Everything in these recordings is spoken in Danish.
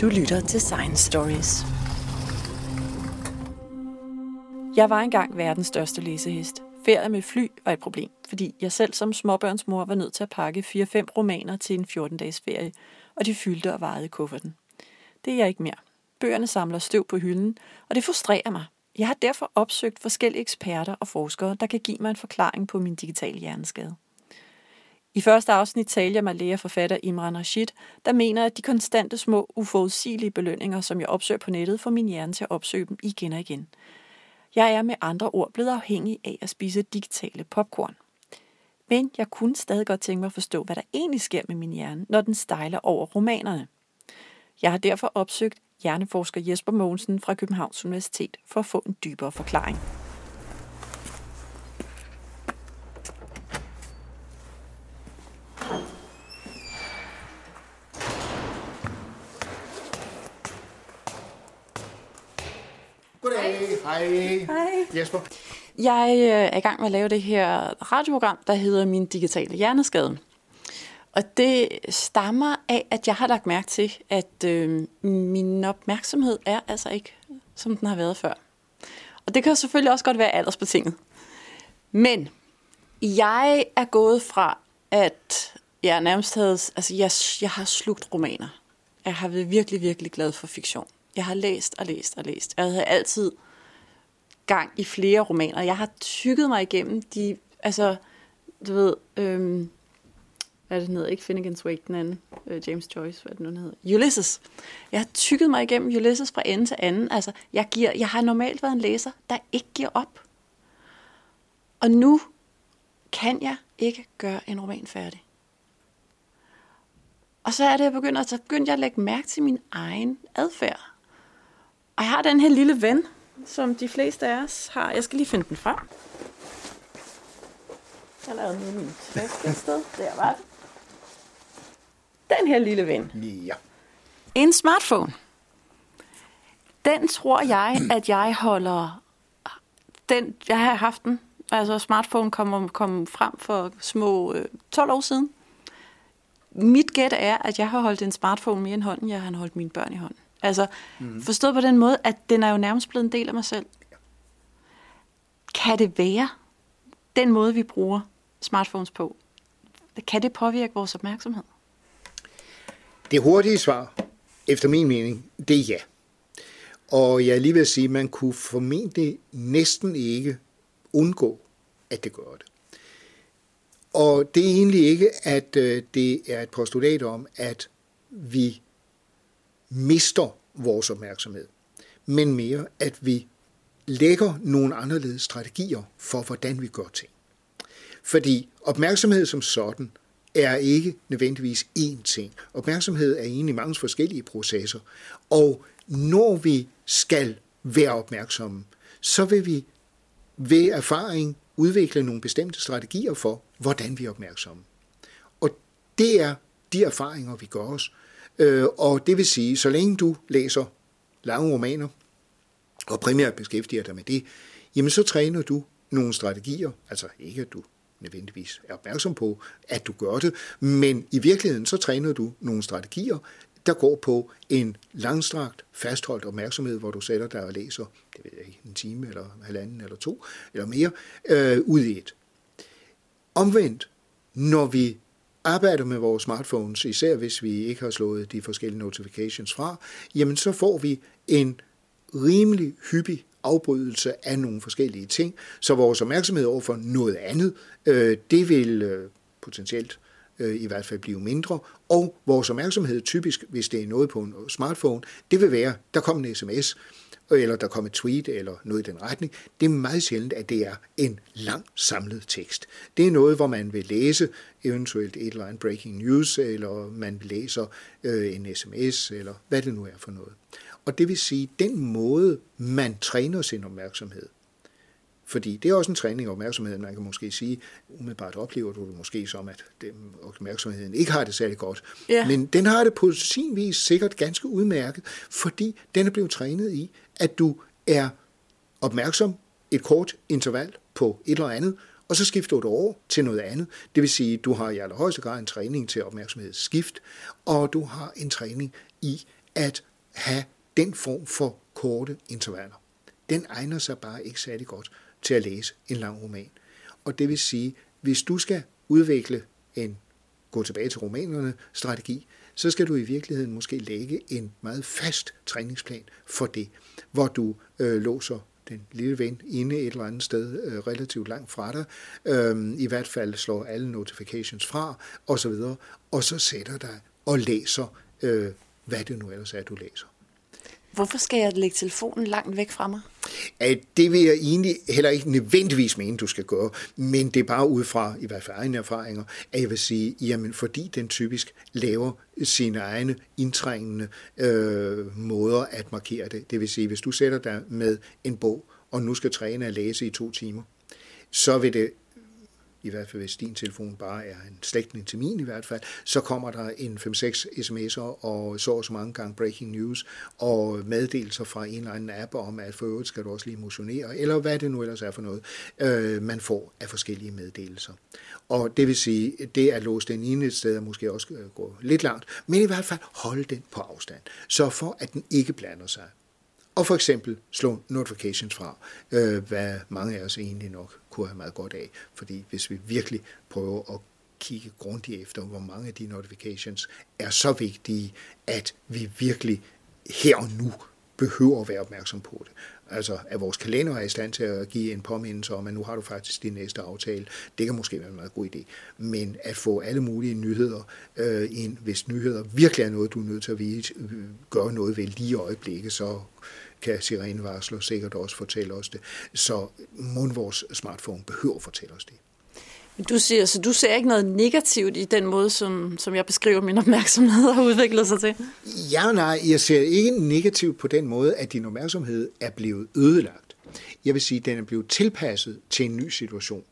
Du lytter til Science Stories. Jeg var engang verdens største læsehest. Ferie med fly var et problem, fordi jeg selv som småbørnsmor var nødt til at pakke 4-5 romaner til en 14-dages ferie, og de fyldte og vejede kufferten. Det er jeg ikke mere. Bøgerne samler støv på hylden, og det frustrerer mig. Jeg har derfor opsøgt forskellige eksperter og forskere, der kan give mig en forklaring på min digitale hjerneskade. I første afsnit taler jeg med lægeforfatter Imran Rashid, der mener, at de konstante små, uforudsigelige belønninger, som jeg opsøger på nettet, får min hjerne til at opsøge dem igen og igen. Jeg er med andre ord blevet afhængig af at spise digitale popcorn. Men jeg kunne stadig godt tænke mig at forstå, hvad der egentlig sker med min hjerne, når den stejler over romanerne. Jeg har derfor opsøgt hjerneforsker Jesper Mogensen fra Københavns Universitet for at få en dybere forklaring. Hej. Jesper. Jeg er i gang med at lave det her radioprogram, der hedder Min Digitale Hjerneskade. Og det stammer af, at jeg har lagt mærke til, at min opmærksomhed er altså ikke, som den har været før. Og det kan selvfølgelig også godt være aldersbetinget. Men jeg er gået fra, at jeg nærmest havde... Altså, jeg har slugt romaner. Jeg har været virkelig, virkelig glad for fiktion. Jeg har læst. Jeg havde altid gang i flere romaner. Jeg har tykket mig igennem de... Altså, du ved... hvad det hedder? Ikke Finnegans Wake, den anden. James Joyce, hvad det nu hedder. Ulysses. Jeg har tykket mig igennem Ulysses fra ende til anden. Altså, jeg har normalt været en læser, der ikke giver op. Og nu kan jeg ikke gøre en roman færdig. Og så er det, jeg begyndte at lægge mærke til min egen adfærd. Og jeg har den her lille ven, som de fleste af os har. Jeg skal lige finde den frem. Jeg lavede noget i min taske et sted. Der var det. Den her lille ven. Ja. En smartphone. Den tror jeg, at jeg holder... Den, jeg har haft den. Altså, smartphone kom frem for små 12 år siden. Mit gæt er, at jeg har holdt en smartphone mere i hånden, jeg har holdt mine børn i hånden. Altså, forstået på den måde, at den er jo nærmest blevet en del af mig selv. Kan det være, den måde, vi bruger smartphones på, kan det påvirke vores opmærksomhed? Det hurtige svar, efter min mening, det er ja. Og jeg lige vil sige, at man kunne formentlig næsten ikke undgå, at det gør det. Og det er egentlig ikke, at det er et postulat om, at vi mister vores opmærksomhed, men mere, at vi lægger nogle anderledes strategier for, hvordan vi gør ting. Fordi opmærksomhed som sådan er ikke nødvendigvis én ting. Opmærksomhed er egentlig mange forskellige processer, og når vi skal være opmærksomme, så vil vi ved erfaring udvikle nogle bestemte strategier for, hvordan vi er opmærksomme. Og det er de erfaringer, vi gør os. Og det vil sige, så længe du læser lange romaner, og primært beskæftiger dig med det, jamen så træner du nogle strategier, altså ikke at du nødvendigvis er opmærksom på, at du gør det, men i virkeligheden så træner du nogle strategier, der går på en langstrakt, fastholdt opmærksomhed, hvor du sætter dig og læser, det ved jeg ikke, 1 time eller 1,5 eller 2 eller mere, ud i et. Omvendt, når vi arbejder med vores smartphones, især hvis vi ikke har slået de forskellige notifications fra, jamen så får vi en rimelig hyppig afbrydelse af nogle forskellige ting, så vores opmærksomhed over for noget andet, det vil potentielt i hvert fald blive mindre, og vores opmærksomhed typisk, hvis det er noget på en smartphone, det vil være, der kom en sms, eller der kom et tweet, eller noget i den retning. Det er meget sjældent, at det er en lang samlet tekst. Det er noget, hvor man vil læse eventuelt et eller andet breaking news, eller man læser en sms, eller hvad det nu er for noget. Og det vil sige, den måde, man træner sin opmærksomhed, fordi det er også en træning af opmærksomheden. Man kan måske sige, umiddelbart oplever du det måske som, at opmærksomheden ikke har det særlig godt. Yeah. Men den har det på sin vis sikkert ganske udmærket, fordi den er blevet trænet i, at du er opmærksom et kort interval på et eller andet, Og så skifter du over til noget andet. Det vil sige, at du har i allerhøjeste grad en træning til opmærksomhedsskift, og du har en træning i at have den form for korte intervaller. Den egner sig bare ikke særlig godt til at læse en lang roman. Og det vil sige, hvis du skal udvikle en gå tilbage til romanerne strategi, så skal du i virkeligheden måske lægge en meget fast træningsplan for det, hvor du låser den lille ven inde et eller andet sted relativt langt fra dig, i hvert fald slår alle notifications fra osv., og så sætter dig og læser, hvad det nu ellers er, du læser. Hvorfor skal jeg lægge telefonen langt væk fra mig? Det vil jeg egentlig heller ikke nødvendigvis mene, du skal gøre, men det er bare ud fra i hvert fald egne erfaringer, at jeg vil sige, jamen fordi den typisk laver sine egne indtrængende måder at markere det. Det vil sige, hvis du sætter dig med en bog, og nu skal træne at læse i 2 timer, så vil det, i hvert fald hvis din telefon bare er en slægtning til min i hvert fald, så kommer der en 5-6 sms'er og så mange gange breaking news og meddelelser fra en eller anden app om, at for øvrigt skal du også lige motionere, eller hvad det nu ellers er for noget, man får af forskellige meddelelser. Og det vil sige, det at låse den ene et sted og måske også gå lidt langt, men i hvert fald holde den på afstand. Sørg for, at den ikke blander sig. Og for eksempel slå notifications fra, hvad mange af os egentlig nok kunne have meget godt af. Fordi hvis vi virkelig prøver at kigge grundigt efter, hvor mange af de notifications er så vigtige, at vi virkelig her og nu behøver at være opmærksom på det. Altså at vores kalender er i stand til at give en påmindelse om, at nu har du faktisk din næste aftale. Det kan måske være en meget god idé. Men at få alle mulige nyheder ind, hvis nyheder virkelig er noget, du er nødt til at gøre noget ved lige i øjeblikket, så kan sirenevarsler sikkert også fortælle os det. Så mon vores smartphone behøver at fortælle os det. Du ser ikke noget negativt i den måde, som jeg beskriver min opmærksomhed har udviklet sig til? Ja, nej, jeg ser ikke negativt på den måde, at din opmærksomhed er blevet ødelagt. Jeg vil sige, at den er blevet tilpasset til en ny situation.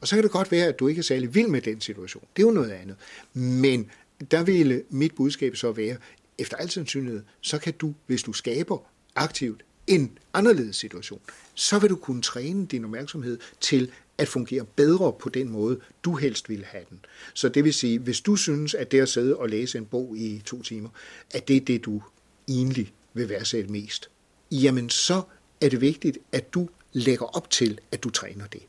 Og så kan det godt være, at du ikke er særlig vild med den situation. Det er jo noget andet. Men der ville mit budskab så være, efter al sandsynlighed, så kan du, hvis du skaber aktivt en anderledes situation, så vil du kunne træne din opmærksomhed til at fungere bedre på den måde, du helst ville have den. Så det vil sige, hvis du synes, at det at sidde og læse en bog i 2 timer, at det er det, du egentlig vil værdsætte mest, jamen så er det vigtigt, at du lægger op til, at du træner det.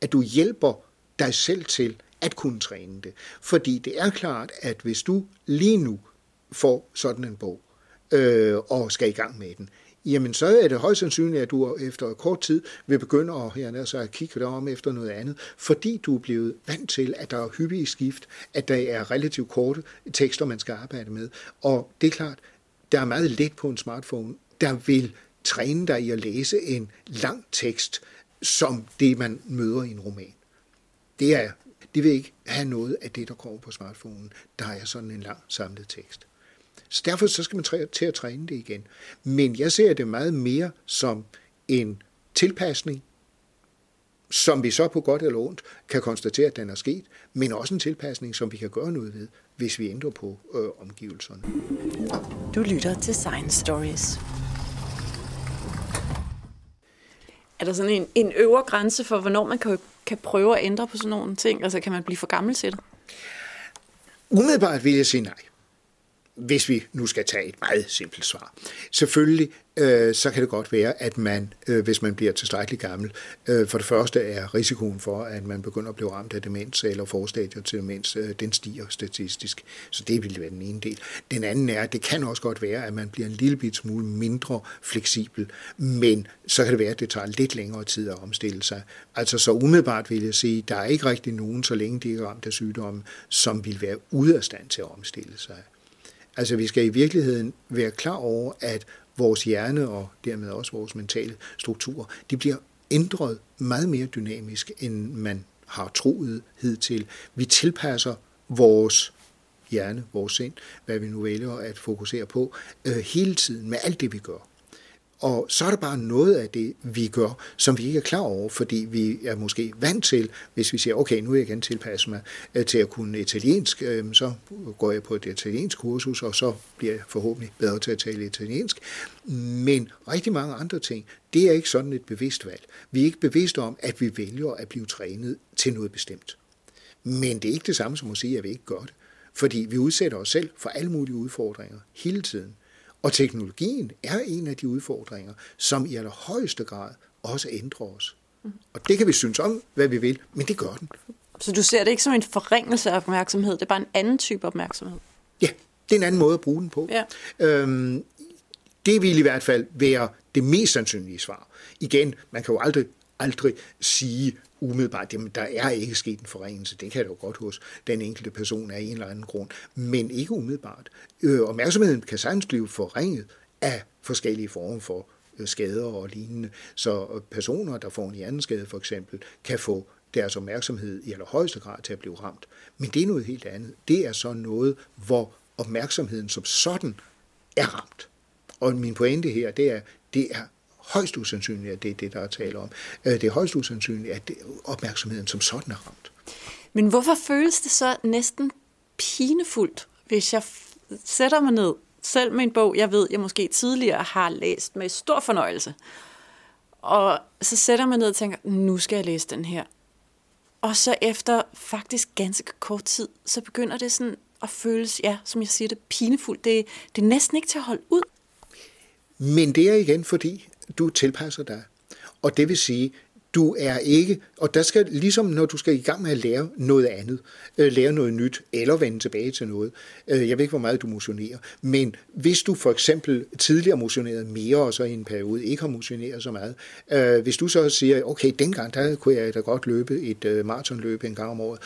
At du hjælper dig selv til at kunne træne det. Fordi det er klart, at hvis du lige nu får sådan en bog og skal i gang med den, jamen så er det højst sandsynligt, at du efter kort tid vil begynde at kigge dig om efter noget andet, fordi du er blevet vant til, at der er hyppige skift, at der er relativt korte tekster, man skal arbejde med. Og det er klart, der er meget let på en smartphone, der vil træne dig i at læse en lang tekst, som det, man møder i en roman. Det vil ikke have noget af det, der kommer på smartphonen, der er sådan en lang samlet tekst. Så derfor så skal man til at træne det igen. Men jeg ser det meget mere som en tilpasning, som vi så på godt eller ondt kan konstatere, at den er sket, men også en tilpasning, som vi kan gøre noget ved, hvis vi ændrer på omgivelserne. Du lytter til Science Stories. Er der sådan en øvre grænse for, hvornår man kan prøve at ændre på sådan nogle ting? Altså kan man blive for gammel til det? Umiddelbart vil jeg sige nej. Hvis vi nu skal tage et meget simpelt svar. Selvfølgelig så kan det godt være, at man, hvis man bliver tilstrækkeligt gammel, for det første er risikoen for, at man begynder at blive ramt af demens eller forstadier til demens, den stiger statistisk. Så det vil være den ene del. Den anden er, at det kan også godt være, at man bliver en lille bit smule mindre fleksibel, men så kan det være, at det tager lidt længere tid at omstille sig. Altså så umiddelbart vil jeg sige, at der er ikke rigtig nogen, så længe de ikke er ramt af sygdommen, som vil være ude af stand til at omstille sig. Altså vi skal i virkeligheden være klar over, at vores hjerne og dermed også vores mentale strukturer, de bliver ændret meget mere dynamisk, end man har troet hidtil. Vi tilpasser vores hjerne, vores sind, hvad vi nu vælger at fokusere på, hele tiden med alt det, vi gør. Og så er der bare noget af det, vi gør, som vi ikke er klar over, fordi vi er måske vant til, hvis vi siger, okay, nu vil jeg gerne tilpasse mig til at kunne italiensk, så går jeg på et italiensk kursus, og så bliver jeg forhåbentlig bedre til at tale italiensk. Men rigtig mange andre ting, det er ikke sådan et bevidst valg. Vi er ikke bevidste om, at vi vælger at blive trænet til noget bestemt. Men det er ikke det samme som at sige, at vi ikke gør det, fordi vi udsætter os selv for alle mulige udfordringer hele tiden. Og teknologien er en af de udfordringer, som i allerhøjeste grad også ændrer os. Og det kan vi synes om, hvad vi vil, men det gør den. Så du ser det ikke som en forringelse af opmærksomhed, det er bare en anden type opmærksomhed? Ja, det er en anden måde at bruge den på. Ja. Det vil i hvert fald være det mest sandsynlige svar. Igen, man kan jo aldrig sige umiddelbart, jamen der er ikke sket en forringelse, det kan det jo godt hos den enkelte person af en eller anden grund, men ikke umiddelbart. Opmærksomheden kan sagtens blive forringet af forskellige former for skader og lignende, så personer, der får en hjerneskade for eksempel, kan få deres opmærksomhed i allerhøjeste grad til at blive ramt. Men det er noget helt andet. Det er så noget, hvor opmærksomheden som sådan er ramt. Og min pointe her, det er højst usandsynligt, at det er det, der er tale om. Det er højst usandsynligt, at opmærksomheden som sådan er ramt. Men hvorfor føles det så næsten pinefuldt, hvis jeg sætter mig ned, selv med en bog, jeg ved, jeg måske tidligere har læst med stor fornøjelse, og så sætter mig ned og tænker, nu skal jeg læse den her. Og så efter faktisk ganske kort tid, så begynder det sådan at føles, ja, som jeg siger det, pinefuldt. Det er næsten ikke til at holde ud. Men det er igen fordi, du tilpasser dig, og det vil sige, du er ikke, og der skal ligesom, når du skal i gang med at lære noget andet, lære noget nyt, eller vende tilbage til noget, jeg ved ikke, hvor meget du motionerer, men hvis du for eksempel tidligere motionerede mere, og så i en periode ikke har motioneret så meget, hvis du så siger, okay, dengang, der kunne jeg da godt løbe et maratonløb en gang om året,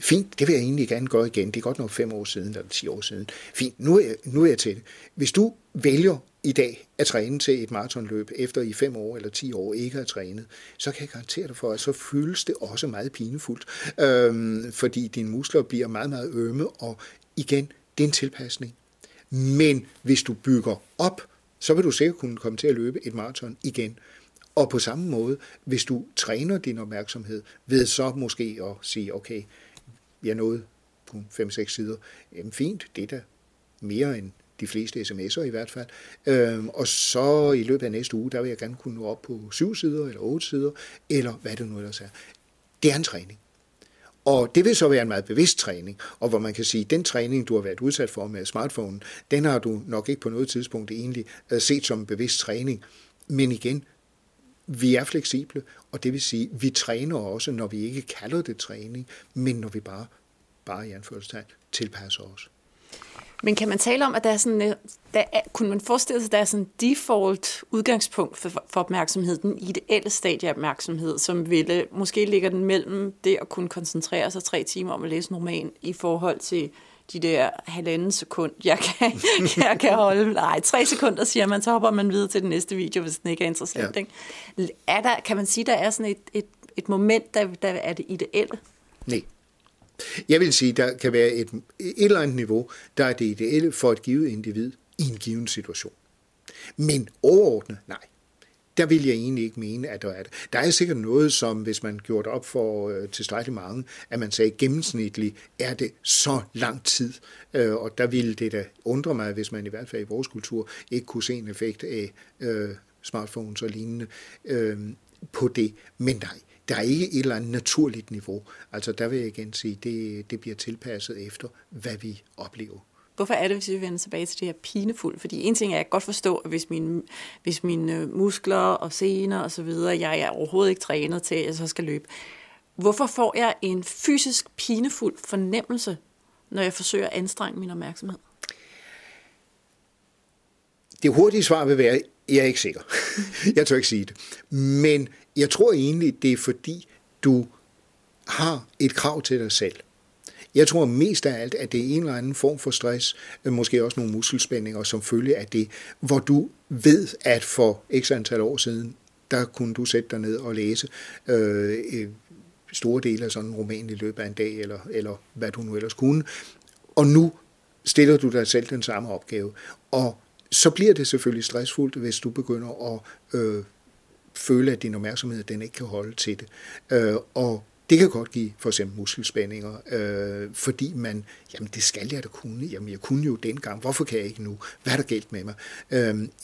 fint, det vil jeg egentlig gerne gøre igen, det er godt nok 5 år siden, eller 10 år siden, fint, nu er jeg til det. Hvis du vælger i dag at træne til et maratonløb, efter i 5 år eller 10 år ikke har trænet, så kan jeg garantere dig for, at så føles det også meget pinefuldt, fordi dine muskler bliver meget, meget ømme, og igen, det er en tilpasning. Men hvis du bygger op, så vil du sikkert kunne komme til at løbe et maraton igen. Og på samme måde, hvis du træner din opmærksomhed, ved så måske at sige, okay, jeg nåede på 5-6 sider, jamen fint, det er da mere end de fleste sms'er i hvert fald, og så i løbet af næste uge, der vil jeg gerne kunne nå op på 7 sider, eller 8 sider, eller hvad det nu ellers er. Det er en træning. Og det vil så være en meget bevidst træning, og hvor man kan sige, at den træning, du har været udsat for med smartphonen, den har du nok ikke på noget tidspunkt egentlig set som en bevidst træning. Men igen, vi er fleksible, og det vil sige, vi træner også, når vi ikke kalder det træning, men når vi bare i anførselstegn, tilpasser os. Men kan man tale om, at kunne man forestille sig, at der er sådan en default udgangspunkt for opmærksomhed, den ideelle stadie af opmærksomhed, som ville, måske ligger den mellem det at kunne koncentrere sig 3 timer om at læse en roman i forhold til de der 1,5 sekund, jeg kan holde. Nej, 3 sekunder, siger man, så hopper man videre til den næste video, hvis den ikke er interessant. Ja. Ikke? Kan man sige, at der er sådan et moment, der er det ideelle? Nej. Jeg vil sige, at der kan være et eller andet niveau, der er det ideelle for et givet individ i en given situation. Men overordnet, nej. Der vil jeg egentlig ikke mene, at der er det. Der er sikkert noget, som hvis man gjorde op for tilstrækkeligt mange, at man sagde, gennemsnitligt er det så lang tid. Og der ville det da undre mig, hvis man i hvert fald i vores kultur ikke kunne se en effekt af smartphones og lignende på det. Men nej. Der er ikke et eller andet naturligt niveau. Altså der vil jeg igen sige, det bliver tilpasset efter, hvad vi oplever. Hvorfor er det, hvis vi vender tilbage til det her pinefuldt? Fordi en ting er, jeg kan godt forstå, at hvis mine muskler og sener og så videre, jeg er overhovedet ikke trænet til, at jeg så skal løbe. Hvorfor får jeg en fysisk pinefuld fornemmelse, når jeg forsøger at anstrenge min opmærksomhed? Det hurtige svar vil være, jeg er ikke sikker. Jeg tør ikke sige det. Men jeg tror egentlig, det er fordi, du har et krav til dig selv. Jeg tror mest af alt, at det er en eller anden form for stress, måske også nogle muskelspændinger, som følge af det, hvor du ved, at for x antal år siden, der kunne du sætte dig ned og læse store dele af sådan en roman i løbet af en dag, eller hvad du nu ellers kunne. Og nu stiller du dig selv den samme opgave, og så bliver det selvfølgelig stressfuldt, hvis du begynder at føle, at din opmærksomhed den ikke kan holde til det. Og det kan godt give for eksempel muskelspændinger, fordi man, jamen det skal jeg da kunne, jamen jeg kunne jo dengang, hvorfor kan jeg ikke nu, hvad er der galt med mig?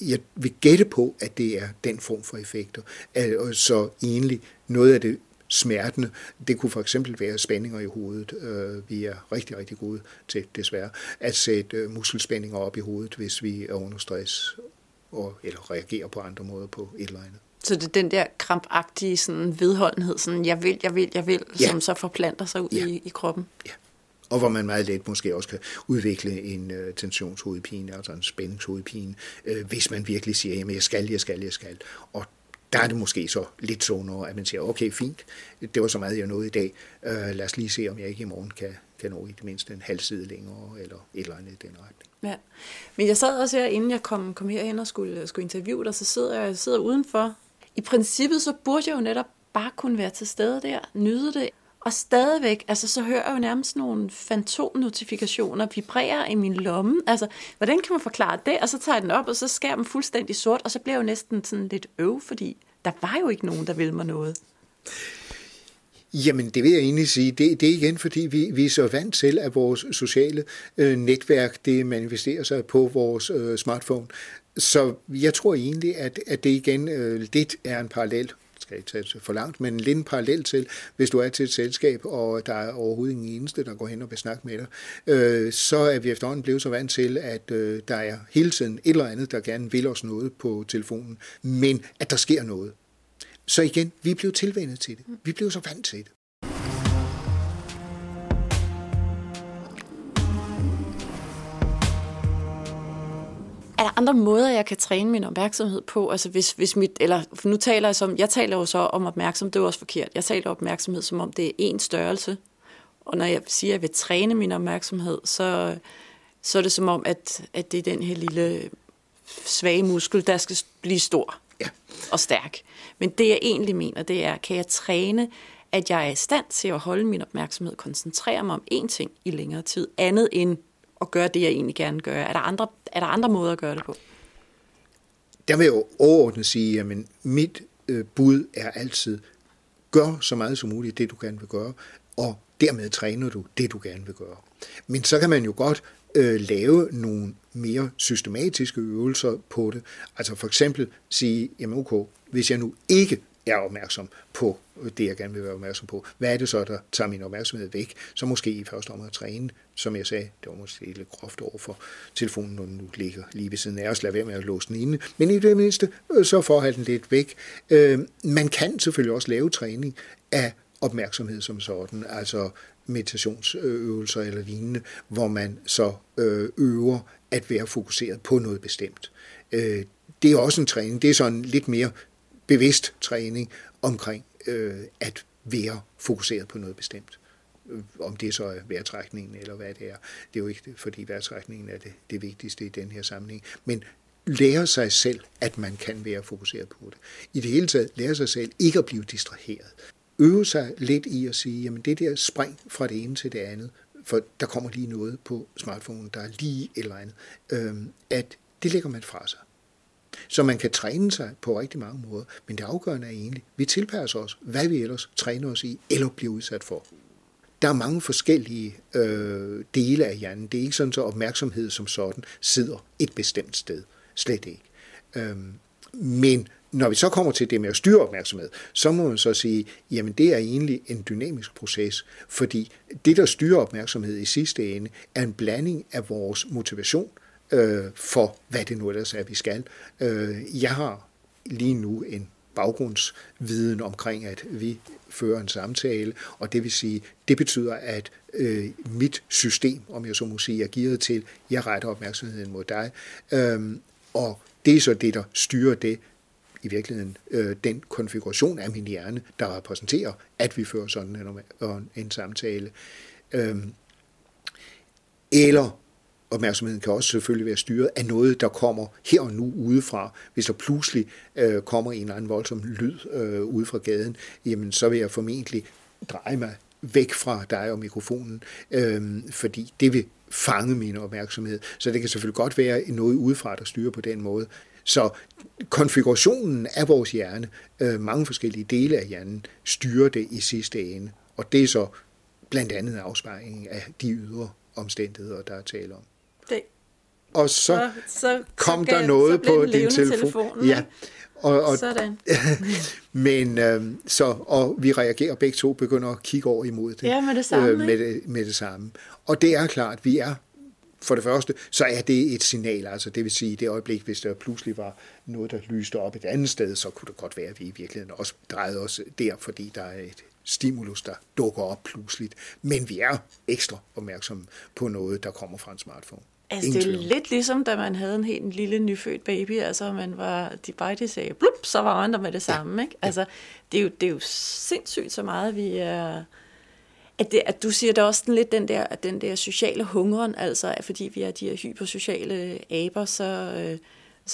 Jeg vil gætte på, at det er den form for effekter. Så egentlig noget af det smertende, det kunne for eksempel være spændinger i hovedet. Vi er rigtig, rigtig gode til, desværre, at sætte muskelspændinger op i hovedet, hvis vi er under stress, eller reagerer på andre måder på et eller andet. Så det er den der krampagtige sådan vedholdenhed, sådan jeg vil, ja, som så forplanter sig ud, ja, i kroppen. Ja, og hvor man meget let måske også kan udvikle en tensionshovedpine, altså en spændingshovedpine, hvis man virkelig siger, jamen jeg skal. Og der er det måske så lidt sundere, at man siger, okay, fint, det var så meget, jeg nåede i dag. Lad os lige se, om jeg ikke i morgen kan nå i det mindste en halv side længere, eller et eller andet i den retning. Ja, men jeg sad også her, inden jeg kom herhen og skulle interviewe dig, så sidder jeg udenfor. I princippet, så burde jeg jo netop bare kunne være til stede der, nyde det, og stadigvæk, altså så hører jeg jo nærmest nogle fantomnotifikationer vibrere i min lomme. Altså, hvordan kan man forklare det? Og så tager jeg den op, og så skærer den fuldstændig sort, og så bliver jeg jo næsten sådan lidt fordi der var jo ikke nogen, der ville mig noget. Jamen, det vil jeg egentlig sige. Det er igen, fordi vi er så vant til, at vores sociale netværk, det manifesterer sig på vores smartphone. Så jeg tror egentlig, at det igen lidt er en parallel. For langt, men lidt parallel til, hvis du er til et selskab, og der er overhovedet ingen eneste, der går hen og vil snakke med dig, så er vi efterhånden blevet så vant til, at der er hele tiden et eller andet, der gerne vil os noget på telefonen, men at der sker noget. Så igen, vi er blevet tilvænnet til det. Vi blev så vant til det. Er der andre måder, jeg kan træne min opmærksomhed på? Altså hvis jeg taler jo så om opmærksomhed, det er også forkert. Jeg taler opmærksomhed, som om det er én størrelse. Og når jeg siger, at jeg vil træne min opmærksomhed, så er det som om, at det er den her lille svage muskel, der skal blive stor, ja, og stærk. Men det, jeg egentlig mener, det er, kan jeg træne, at jeg er i stand til at holde min opmærksomhed, koncentrere mig om én ting i længere tid, andet end og gøre det, jeg egentlig gerne gør. Er der andre måder at gøre det på? Der vil jeg jo overordnet sige, jamen mit bud er altid, gør så meget som muligt det, du gerne vil gøre, og dermed træner du det, du gerne vil gøre. Men så kan man jo godt lave nogle mere systematiske øvelser på det. Altså for eksempel sige, jamen okay, hvis jeg nu ikke er opmærksom på det, jeg gerne vil være opmærksom på. Hvad er det så, der tager min opmærksomhed væk? Så måske i første omgang at træne, som jeg sagde, det var måske lidt groft over for telefonen, når den nu ligger lige ved siden af os. Lad være med at låse den inde. Men i det mindste, så for at have den lidt væk. Man kan selvfølgelig også lave træning af opmærksomhed som sådan, altså meditationsøvelser eller lignende, hvor man så øver at være fokuseret på noget bestemt. Det er også en træning. Det er sådan lidt mere bevidst træning omkring at være fokuseret på noget bestemt. Om det så er vejrtrækningen eller hvad det er. Det er jo ikke, fordi vejrtrækningen er det vigtigste i den her sammenhæng. Men lære sig selv, at man kan være fokuseret på det. I det hele taget lære sig selv ikke at blive distraheret. Øve sig lidt i at sige, jamen det der spring fra det ene til det andet, for der kommer lige noget på smartphonen, der er lige et eller andet, at det lægger man fra sig. Så man kan træne sig på rigtig mange måder, men det afgørende er egentlig, vi tilpasser os, hvad vi ellers træner os i, eller bliver udsat for. Der er mange forskellige dele af hjernen. Det er ikke sådan, så opmærksomhed som sådan sidder et bestemt sted. Slet ikke. Men når vi så kommer til det med at styre opmærksomhed, så må man så sige, jamen det er egentlig en dynamisk proces, fordi det, der styrer opmærksomhed i sidste ende, er en blanding af vores motivation, for hvad det nu ellers er, vi skal. Jeg har lige nu en baggrundsviden omkring, at vi fører en samtale, og det vil sige, det betyder, at mit system, om jeg så må sige, er gearet til, jeg retter opmærksomheden mod dig, og det er så det, der styrer det, i virkeligheden den konfiguration af min hjerne, der repræsenterer, at vi fører sådan en samtale. Eller opmærksomheden kan også selvfølgelig være styret af noget, der kommer her og nu udefra. Hvis der pludselig kommer en eller anden voldsom lyd ude fra gaden, jamen så vil jeg formentlig dreje mig væk fra dig og mikrofonen, fordi det vil fanget min opmærksomhed. Så det kan selvfølgelig godt være noget udefra, der styrer på den måde. Så konfigurationen af vores hjerne, mange forskellige dele af hjernen, styrer det i sidste ende. Og det er så blandt andet afspejlingen af de ydre omstændigheder, der er tale om. Det. Og så kom der noget på din telefon. Ja. Og sådan. Men og vi reagerer begge to, begynder at kigge over imod det. Ja, med det samme. Med det samme. Og det er klart, vi er, for det første, så er det et signal, altså det vil sige, i det øjeblik, hvis der pludselig var noget, der lyste op et andet sted, så kunne det godt være, at vi i virkeligheden også drejede os der, fordi der er et stimulus, der dukker op pludseligt. Men vi er ekstra opmærksomme på noget, der kommer fra en smartphone. Altså, det er lidt ligesom, da man havde en helt lille nyfødt baby, altså man var, de sagde, blup, så var man der med det samme, ikke? Altså, det er jo sindssygt så meget, vi er... At du siger der også lidt den der sociale hungeren, altså fordi vi er de her hypersociale aber, så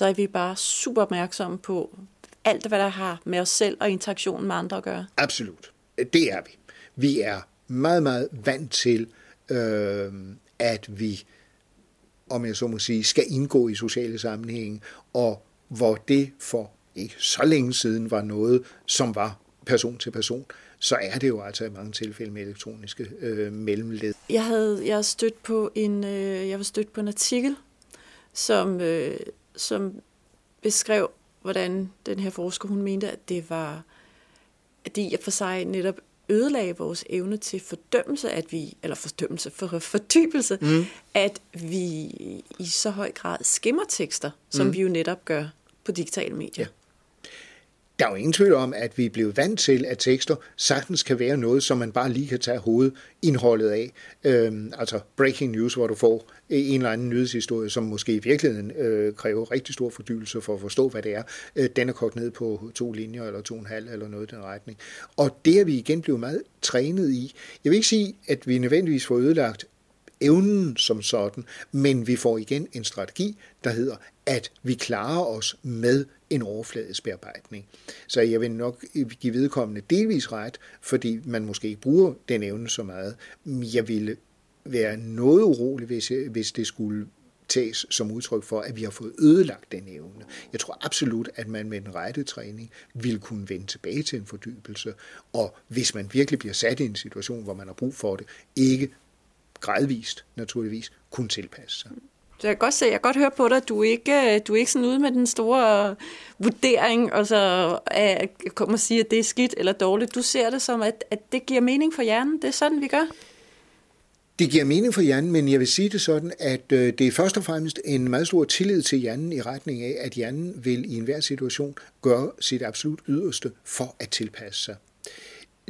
er vi bare super opmærksomme på alt, hvad der har med os selv og interaktionen med andre at gøre. Absolut. Det er vi. Vi er meget, meget vant til, at vi, om jeg så må sige, skal indgå i sociale sammenhænge, og hvor det for ikke så længe siden var noget, som var person til person, så er det jo altså i mange tilfælde med elektroniske mellemled. Jeg var stødt på en artikel, som beskrev, hvordan den her forsker, hun mente, at det var, at det i og for sig netop ødelagde vores evne til fordømmelse, fordybelse, at vi i så høj grad skimmer tekster, som vi jo netop gør på digitale medier. Ja. Der er jo ingen tvivl om, at vi er blevet vant til, at tekster sagtens kan være noget, som man bare lige kan tage hovedindholdet af. Altså breaking news, hvor du får en eller anden nyhedshistorie, som måske i virkeligheden kræver rigtig stor fordybelse for at forstå, hvad det er. Den er kogt ned på 2 linjer eller 2,5 eller noget i den retning. Og det er vi igen blevet meget trænet i. Jeg vil ikke sige, at vi nødvendigvis får ødelagt evnen som sådan, men vi får igen en strategi, der hedder, at vi klarer os med en overfladisk bearbejdning. Så jeg vil nok give vedkommende delvis ret, fordi man måske ikke bruger den evne så meget. Jeg ville være noget urolig, hvis det skulle tages som udtryk for, at vi har fået ødelagt den evne. Jeg tror absolut, at man med den rette træning ville kunne vende tilbage til en fordybelse, og hvis man virkelig bliver sat i en situation, hvor man har brug for det, ikke gradvist naturligvis kunne tilpasse sig. Så jeg kan godt se, jeg kan godt høre på dig, at du er ikke sådan ude med den store vurdering, og så kommer og siger, at det er skidt eller dårligt. Du ser det som, at det giver mening for hjernen. Det er sådan, vi gør. Det giver mening for hjernen, men jeg vil sige det sådan, at det er først og fremmest en meget stor tillid til hjernen i retning af, at hjernen vil i enhver situation gøre sit absolut yderste for at tilpasse sig.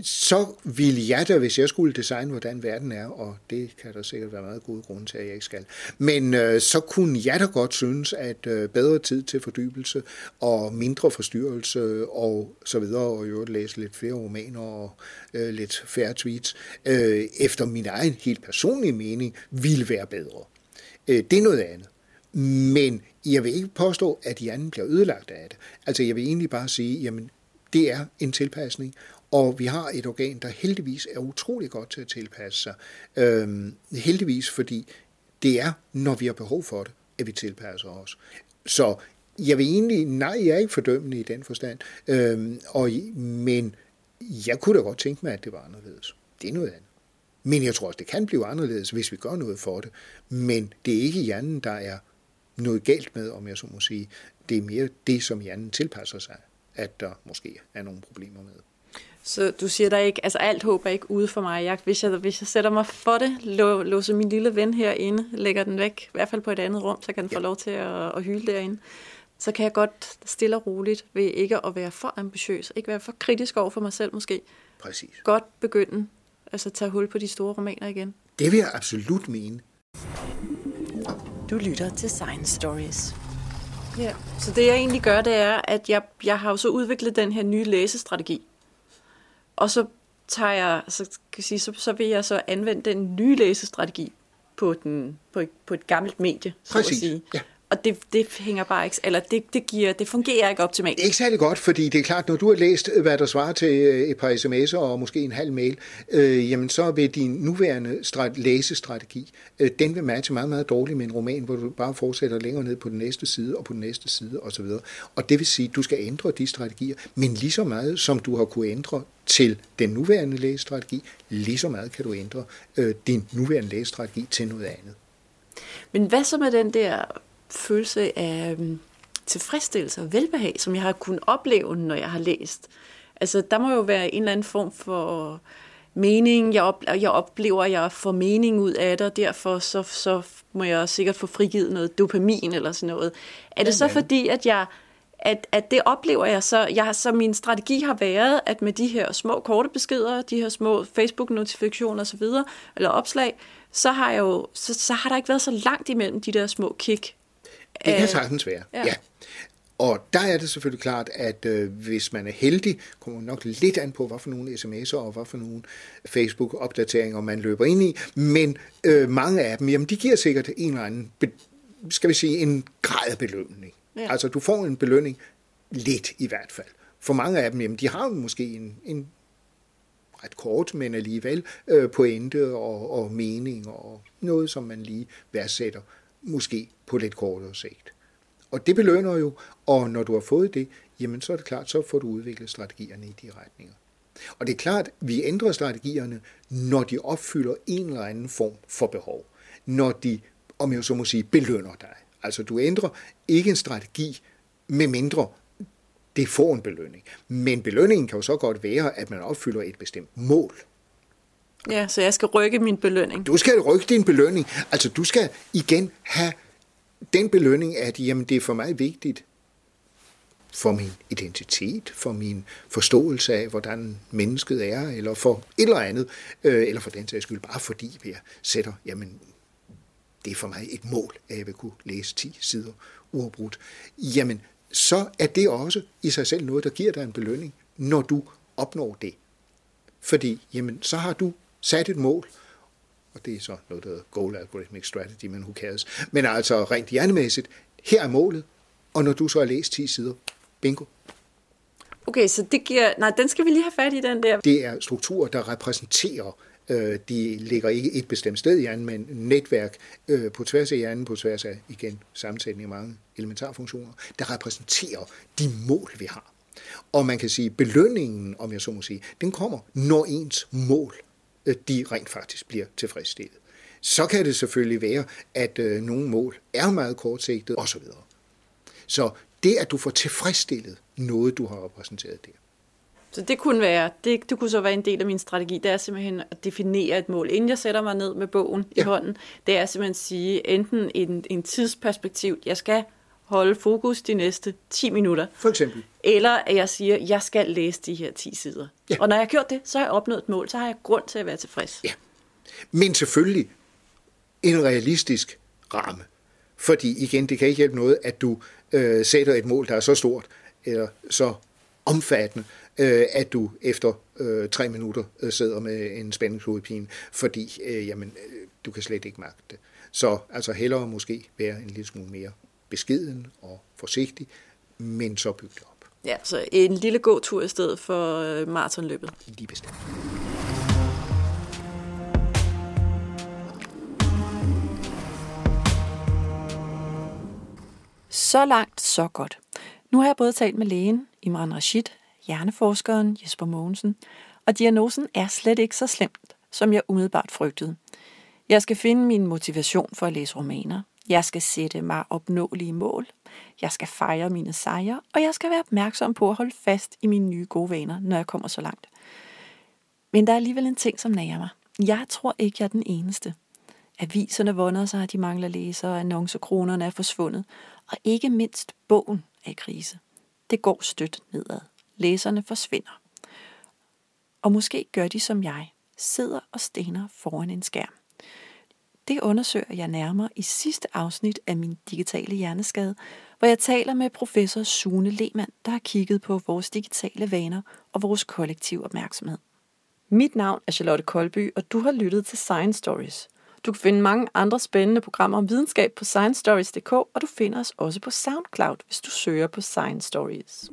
Så ville jeg da, hvis jeg skulle designe, hvordan verden er, og det kan der sikkert være meget gode grunde til, at jeg ikke skal, men så kunne jeg da godt synes, at bedre tid til fordybelse og mindre forstyrrelse og så videre, og i øvrigt læse lidt flere romaner og lidt færre tweets, efter min egen helt personlige mening, ville være bedre. Det er noget andet. Men jeg vil ikke påstå, at hjernen bliver ødelagt af det. Altså jeg vil egentlig bare sige, jamen det er en tilpasning, og vi har et organ, der heldigvis er utrolig godt til at tilpasse sig. Heldigvis, fordi det er, når vi har behov for det, at vi tilpasser os. Så jeg vil egentlig, jeg er ikke fordømmende i den forstand, men jeg kunne da godt tænke mig, at det var anderledes. Det er noget andet. Men jeg tror også, det kan blive anderledes, hvis vi gør noget for det. Men det er ikke hjernen, der er noget galt med, om jeg så må sige. Det er mere det, som hjernen tilpasser sig, at der måske er nogle problemer med. Så du siger der ikke, altså alt håb er ikke ude for mig. Hvis jeg sætter mig for det, låser min lille ven herinde, lægger den væk, i hvert fald på et andet rum, så kan den få lov til at hylde derinde. Så kan jeg godt stille og roligt ved ikke at være for ambitiøs, ikke være for kritisk over for mig selv måske. Præcis. Godt begynde, altså tage hul på de store romaner igen. Det vil jeg absolut mene. Du lytter til Science Stories. Ja, så det jeg egentlig gør, det er, at jeg har jo så udviklet den her nye læsestrategi. Og så vil jeg så anvende den nye læsestrategi på et gammelt medie, så at sige. Ja. Og det hænger bare ikke, eller det fungerer ikke optimalt. Ikke særlig godt, fordi det er klart, når du har læst, hvad der svarer til et par sms'er og måske en halv mail, jamen så vil din nuværende læsestrategi, den vil matche meget, meget dårligt med en roman, hvor du bare fortsætter længere ned på den næste side og på den næste side osv. Og det vil sige, at du skal ændre de strategier, men lige så meget, som du har kunnet ændre til den nuværende læsestrategi, lige så meget kan du ændre din nuværende læsestrategi til noget andet. Men hvad så med den der følelse af tilfredsstillelse og velbehag, som jeg har kunnet opleve, når jeg har læst? Altså, der må jo være en eller anden form for mening. Jeg oplever, at jeg får mening ud af det, og derfor så må jeg sikkert få frigivet noget dopamin eller sådan noget. Er det så fordi, at det oplever jeg så? Så min strategi har været, at med de her små korte beskeder, de her små Facebook-notifikationer osv., eller opslag, så har der ikke været så langt imellem de der små kick. Det kan sagtens være, ja. Og der er det selvfølgelig klart, at hvis man er heldig, kommer man nok lidt an på, hvad for nogle sms'er og hvad for nogle Facebook-opdateringer man løber ind i. Men mange af dem, jamen, de giver sikkert en eller anden, skal vi sige, en grad af belønning. Ja. Altså, du får en belønning lidt i hvert fald. For mange af dem, jamen, de har måske en ret kort, men alligevel pointe og mening og noget, som man lige værdsætter, måske på lidt kortere sigt. Og det belønner jo, og når du har fået det, jamen så er det klart, så får du udviklet strategierne i de retninger. Og det er klart, vi ændrer strategierne, når de opfylder en eller anden form for behov. Når de, om jeg så må sige, belønner dig. Altså du ændrer ikke en strategi, med mindre det får en belønning. Men belønningen kan jo så godt være, at man opfylder et bestemt mål. Ja, så jeg skal rykke min belønning. Du skal rykke din belønning. Altså du skal igen have den belønning, at jamen, det er for mig vigtigt for min identitet, for min forståelse af, hvordan mennesket er, eller for et eller andet, eller for den sags skyld, bare fordi jeg sætter, jamen, det er for mig et mål, at jeg vil kunne læse 10 sider uafbrudt. Jamen, så er det også i sig selv noget, der giver dig en belønning, når du opnår det. Fordi, jamen, så har du sat et mål, og det er så noget, der hedder Goal Algorithmic Strategy, men who cares. Men altså rent hjernemæssigt, her er målet, og når du så har læst 10 sider, bingo. Okay, så det giver... Nej, den skal vi lige have fat i, den der. Det er strukturer, der repræsenterer, de ligger ikke et bestemt sted i hjernen, men netværk på tværs af hjernen, på tværs af, igen, sammensætning af mange elementarfunktioner, der repræsenterer de mål, vi har. Og man kan sige, belønningen, om jeg så må sige, den kommer, når ens mål de rent faktisk bliver tilfredsstillet. Så kan det selvfølgelig være, at nogle mål er meget kortsigtede osv. Så det, at du får tilfredsstillet noget, du har repræsenteret der. Så det kunne være, det kunne så være en del af min strategi, det er simpelthen at definere et mål, inden jeg sætter mig ned med bogen i hånden. Det er simpelthen at sige, enten en tidsperspektiv, jeg skal holde fokus de næste 10 minutter. For eksempel. Eller at jeg siger, at jeg skal læse de her 10 sider. Ja. Og når jeg har gjort det, så har jeg opnået et mål, så har jeg grund til at være tilfreds. Ja. Men selvfølgelig en realistisk ramme. Fordi igen, det kan ikke hjælpe noget, at du sætter et mål, der er så stort eller så omfattende, at du efter 3 minutter sidder med en spændingshovedpine, fordi du kan slet ikke magte det. Så altså hellere måske være en lille smule mere beskeden og forsigtig, men så bygge det op. Ja, så en lille god tur i stedet for maratonløbet. Lige bestemt. Så langt, så godt. Nu har jeg både talt med lægen Imran Rashid, hjerneforskeren Jesper Mogensen, og diagnosen er slet ikke så slemt, som jeg umiddelbart frygtede. Jeg skal finde min motivation for at læse romaner. Jeg skal sætte mig opnåelige mål, jeg skal fejre mine sejre, og jeg skal være opmærksom på at holde fast i mine nye gode vaner, når jeg kommer så langt. Men der er alligevel en ting, som nager mig. Jeg tror ikke, jeg er den eneste. Aviserne vunder sig, at de mangler læsere, annoncekronerne er forsvundet, og ikke mindst bogen er i krise. Det går stødt nedad. Læserne forsvinder. Og måske gør de som jeg, sidder og stener foran en skærm. Det undersøger jeg nærmere i sidste afsnit af min digitale hjerneskade, hvor jeg taler med professor Sune Lehmann, der har kigget på vores digitale vaner og vores kollektive opmærksomhed. Mit navn er Charlotte Koldbye, og du har lyttet til Science Stories. Du kan finde mange andre spændende programmer om videnskab på sciencestories.dk, og du finder os også på SoundCloud, hvis du søger på Science Stories.